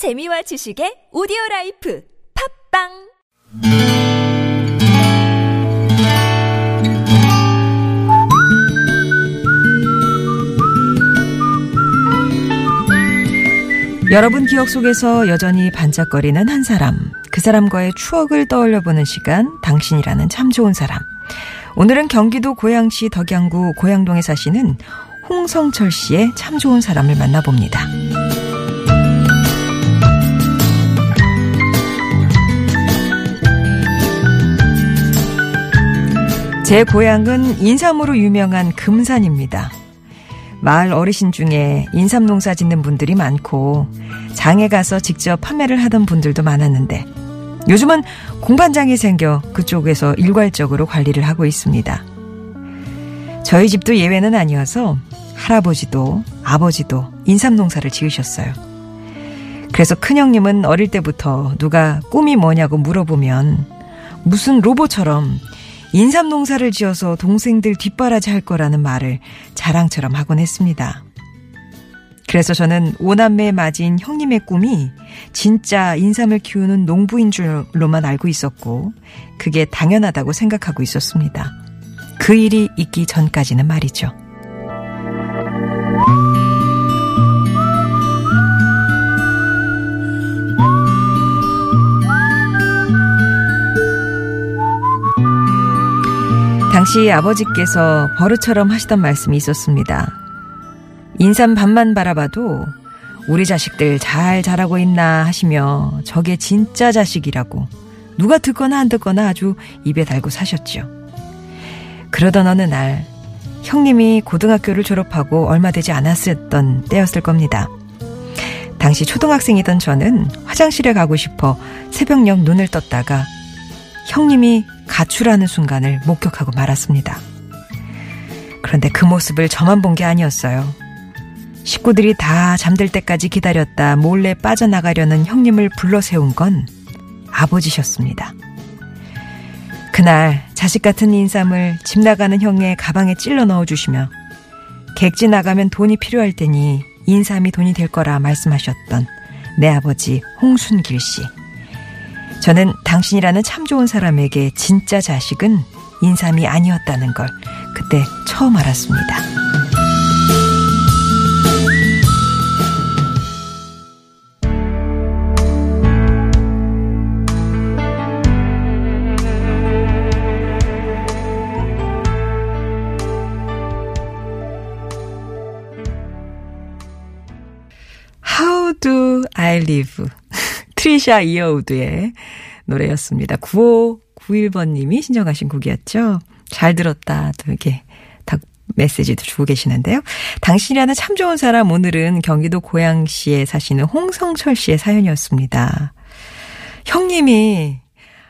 재미와 지식의 오디오라이프 팟빵 여러분 기억 속에서 여전히 반짝거리는 한 사람, 그 사람과의 추억을 떠올려보는 시간, 당신이라는 참 좋은 사람. 오늘은 경기도 고양시 덕양구 고양동에 사시는 홍성철 씨의 참 좋은 사람을 만나봅니다. 제 고향은 인삼으로 유명한 금산입니다. 마을 어르신 중에 인삼 농사 짓는 분들이 많고 장에 가서 직접 판매를 하던 분들도 많았는데 요즘은 공판장이 생겨 그쪽에서 일괄적으로 관리를 하고 있습니다. 저희 집도 예외는 아니어서 할아버지도 아버지도 인삼 농사를 지으셨어요. 그래서 큰형님은 어릴 때부터 누가 꿈이 뭐냐고 물어보면 무슨 로봇처럼 인삼 농사를 지어서 동생들 뒷바라지 할 거라는 말을 자랑처럼 하곤 했습니다. 그래서 저는 5남매 맞인 형님의 꿈이 진짜 인삼을 키우는 농부인 줄로만 알고 있었고 그게 당연하다고 생각하고 있었습니다. 그 일이 있기 전까지는 말이죠. 당시 아버지께서 버릇처럼 하시던 말씀이 있었습니다. 인삼 밭만 바라봐도 우리 자식들 잘 자라고 있나 하시며 저게 진짜 자식이라고 누가 듣거나 안 듣거나 아주 입에 달고 사셨죠. 그러던 어느 날 형님이 고등학교를 졸업하고 얼마 되지 않았던 때였을 겁니다. 당시 초등학생이던 저는 화장실에 가고 싶어 새벽녘 눈을 떴다가 형님이 가출하는 순간을 목격하고 말았습니다. 그런데 그 모습을 저만 본 게 아니었어요. 식구들이 다 잠들 때까지 기다렸다 몰래 빠져나가려는 형님을 불러세운 건 아버지셨습니다. 그날 자식 같은 인삼을 집 나가는 형의 가방에 찔러 넣어주시며 객지 나가면 돈이 필요할 테니 인삼이 돈이 될 거라 말씀하셨던 내 아버지 홍순길 씨. 저는 당신이라는 참 좋은 사람에게 진짜 자식은 인삼이 아니었다는 걸 그때 처음 알았습니다. How do I live? 트리샤 이어우드의 노래였습니다. 9591번님이 신청하신 곡이었죠. 잘 들었다. 또 이렇게 메시지도 주고 계시는데요. 당신이라는 참 좋은 사람, 오늘은 경기도 고양시에 사시는 홍성철 씨의 사연이었습니다. 형님이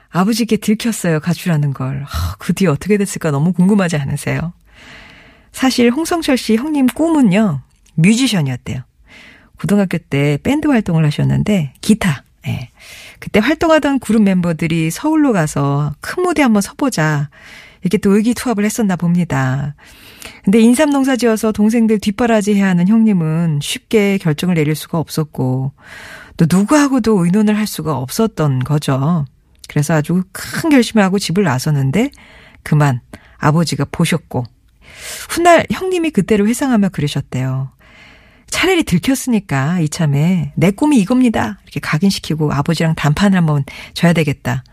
아버지께 들켰어요. 가출하는 걸. 그 뒤에 어떻게 됐을까 너무 궁금하지 않으세요? 사실 홍성철 씨 형님 꿈은요. 뮤지션이었대요. 고등학교 때 밴드 활동을 하셨는데 기타. 예. 그때 활동하던 그룹 멤버들이 서울로 가서 큰 무대 한번 서보자. 이렇게 또 의기투합을 했었나 봅니다. 근데 인삼 농사 지어서 동생들 뒷바라지 해야 하는 형님은 쉽게 결정을 내릴 수가 없었고 또 누구하고도 의논을 할 수가 없었던 거죠. 그래서 아주 큰 결심을 하고 집을 나섰는데 그만 아버지가 보셨고 훗날 형님이 그때를 회상하며 그러셨대요. 차라리 들켰으니까 이참에 내 꿈이 이겁니다. 이렇게 각인시키고 아버지랑 단판을 한번 져야 되겠다.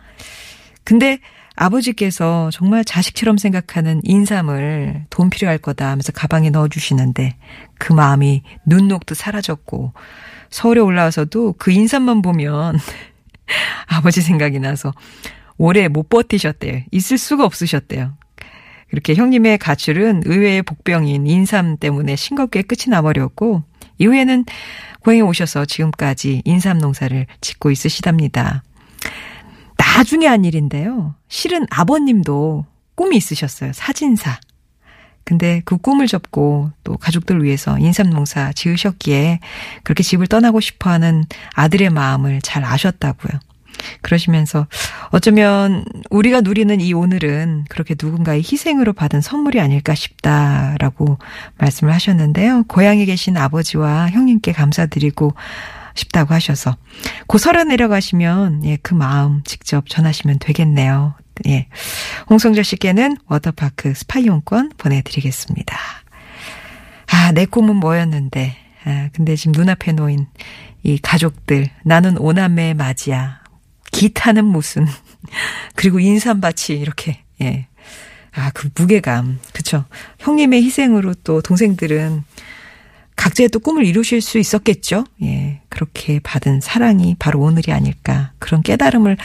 근데 아버지께서 정말 자식처럼 생각하는 인삼을 돈 필요할 거다 하면서 가방에 넣어주시는데 그 마음이 눈 녹듯 사라졌고 서울에 올라와서도 그 인삼만 보면 아버지 생각이 나서 오래 못 버티셨대요. 있을 수가 없으셨대요. 이렇게 형님의 가출은 의외의 복병인 인삼 때문에 싱겁게 끝이 나버렸고 이후에는 고향에 오셔서 지금까지 인삼 농사를 짓고 있으시답니다. 나중에 한 일인데요. 실은 아버님도 꿈이 있으셨어요. 사진사. 근데 그 꿈을 접고 또 가족들을 위해서 인삼 농사 지으셨기에 그렇게 집을 떠나고 싶어하는 아들의 마음을 잘 아셨다고요. 그러시면서 어쩌면 우리가 누리는 이 오늘은 그렇게 누군가의 희생으로 받은 선물이 아닐까 싶다라고 말씀을 하셨는데요. 고향에 계신 아버지와 형님께 감사드리고 싶다고 하셔서 고 설에 내려가시면 예, 그 마음 직접 전하시면 되겠네요. 예, 홍성철 씨께는 워터파크 스파 이용권 보내드리겠습니다. 아, 내 꿈은 뭐였는데. 아, 근데 지금 눈앞에 놓인 이 가족들, 나는 오남매의 맞이야. 기타는 무슨. 그리고 인삼밭이 이렇게, 예. 아, 그 무게감. 그쵸. 형님의 희생으로 또 동생들은 각자의 또 꿈을 이루실 수 있었겠죠. 예. 그렇게 받은 사랑이 바로 오늘이 아닐까. 그런 깨달음을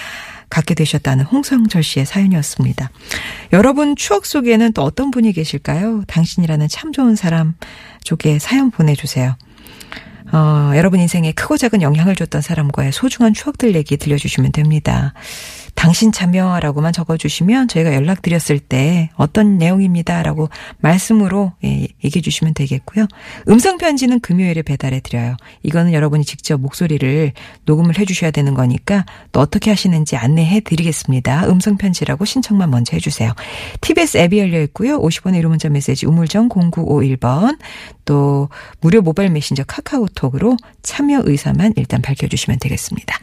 갖게 되셨다는 홍성철 씨의 사연이었습니다. 여러분 추억 속에는 또 어떤 분이 계실까요? 당신이라는 참 좋은 사람 쪽에 사연 보내주세요. 여러분 인생에 크고 작은 영향을 줬던 사람과의 소중한 추억들 얘기 들려주시면 됩니다. 당신 참여라고만 적어주시면 저희가 연락드렸을 때 어떤 내용입니다라고 말씀으로 예, 얘기해 주시면 되겠고요. 음성편지는 금요일에 배달해 드려요. 이거는 여러분이 직접 목소리를 녹음을 해 주셔야 되는 거니까 또 어떻게 하시는지 안내해 드리겠습니다. 음성편지라고 신청만 먼저 해주세요. TBS 앱이 열려있고요. 50원의 유료 문자 메시지 우물정 0951번 또 무료 모바일 메신저 카카오톡으로 참여 의사만 일단 밝혀주시면 되겠습니다.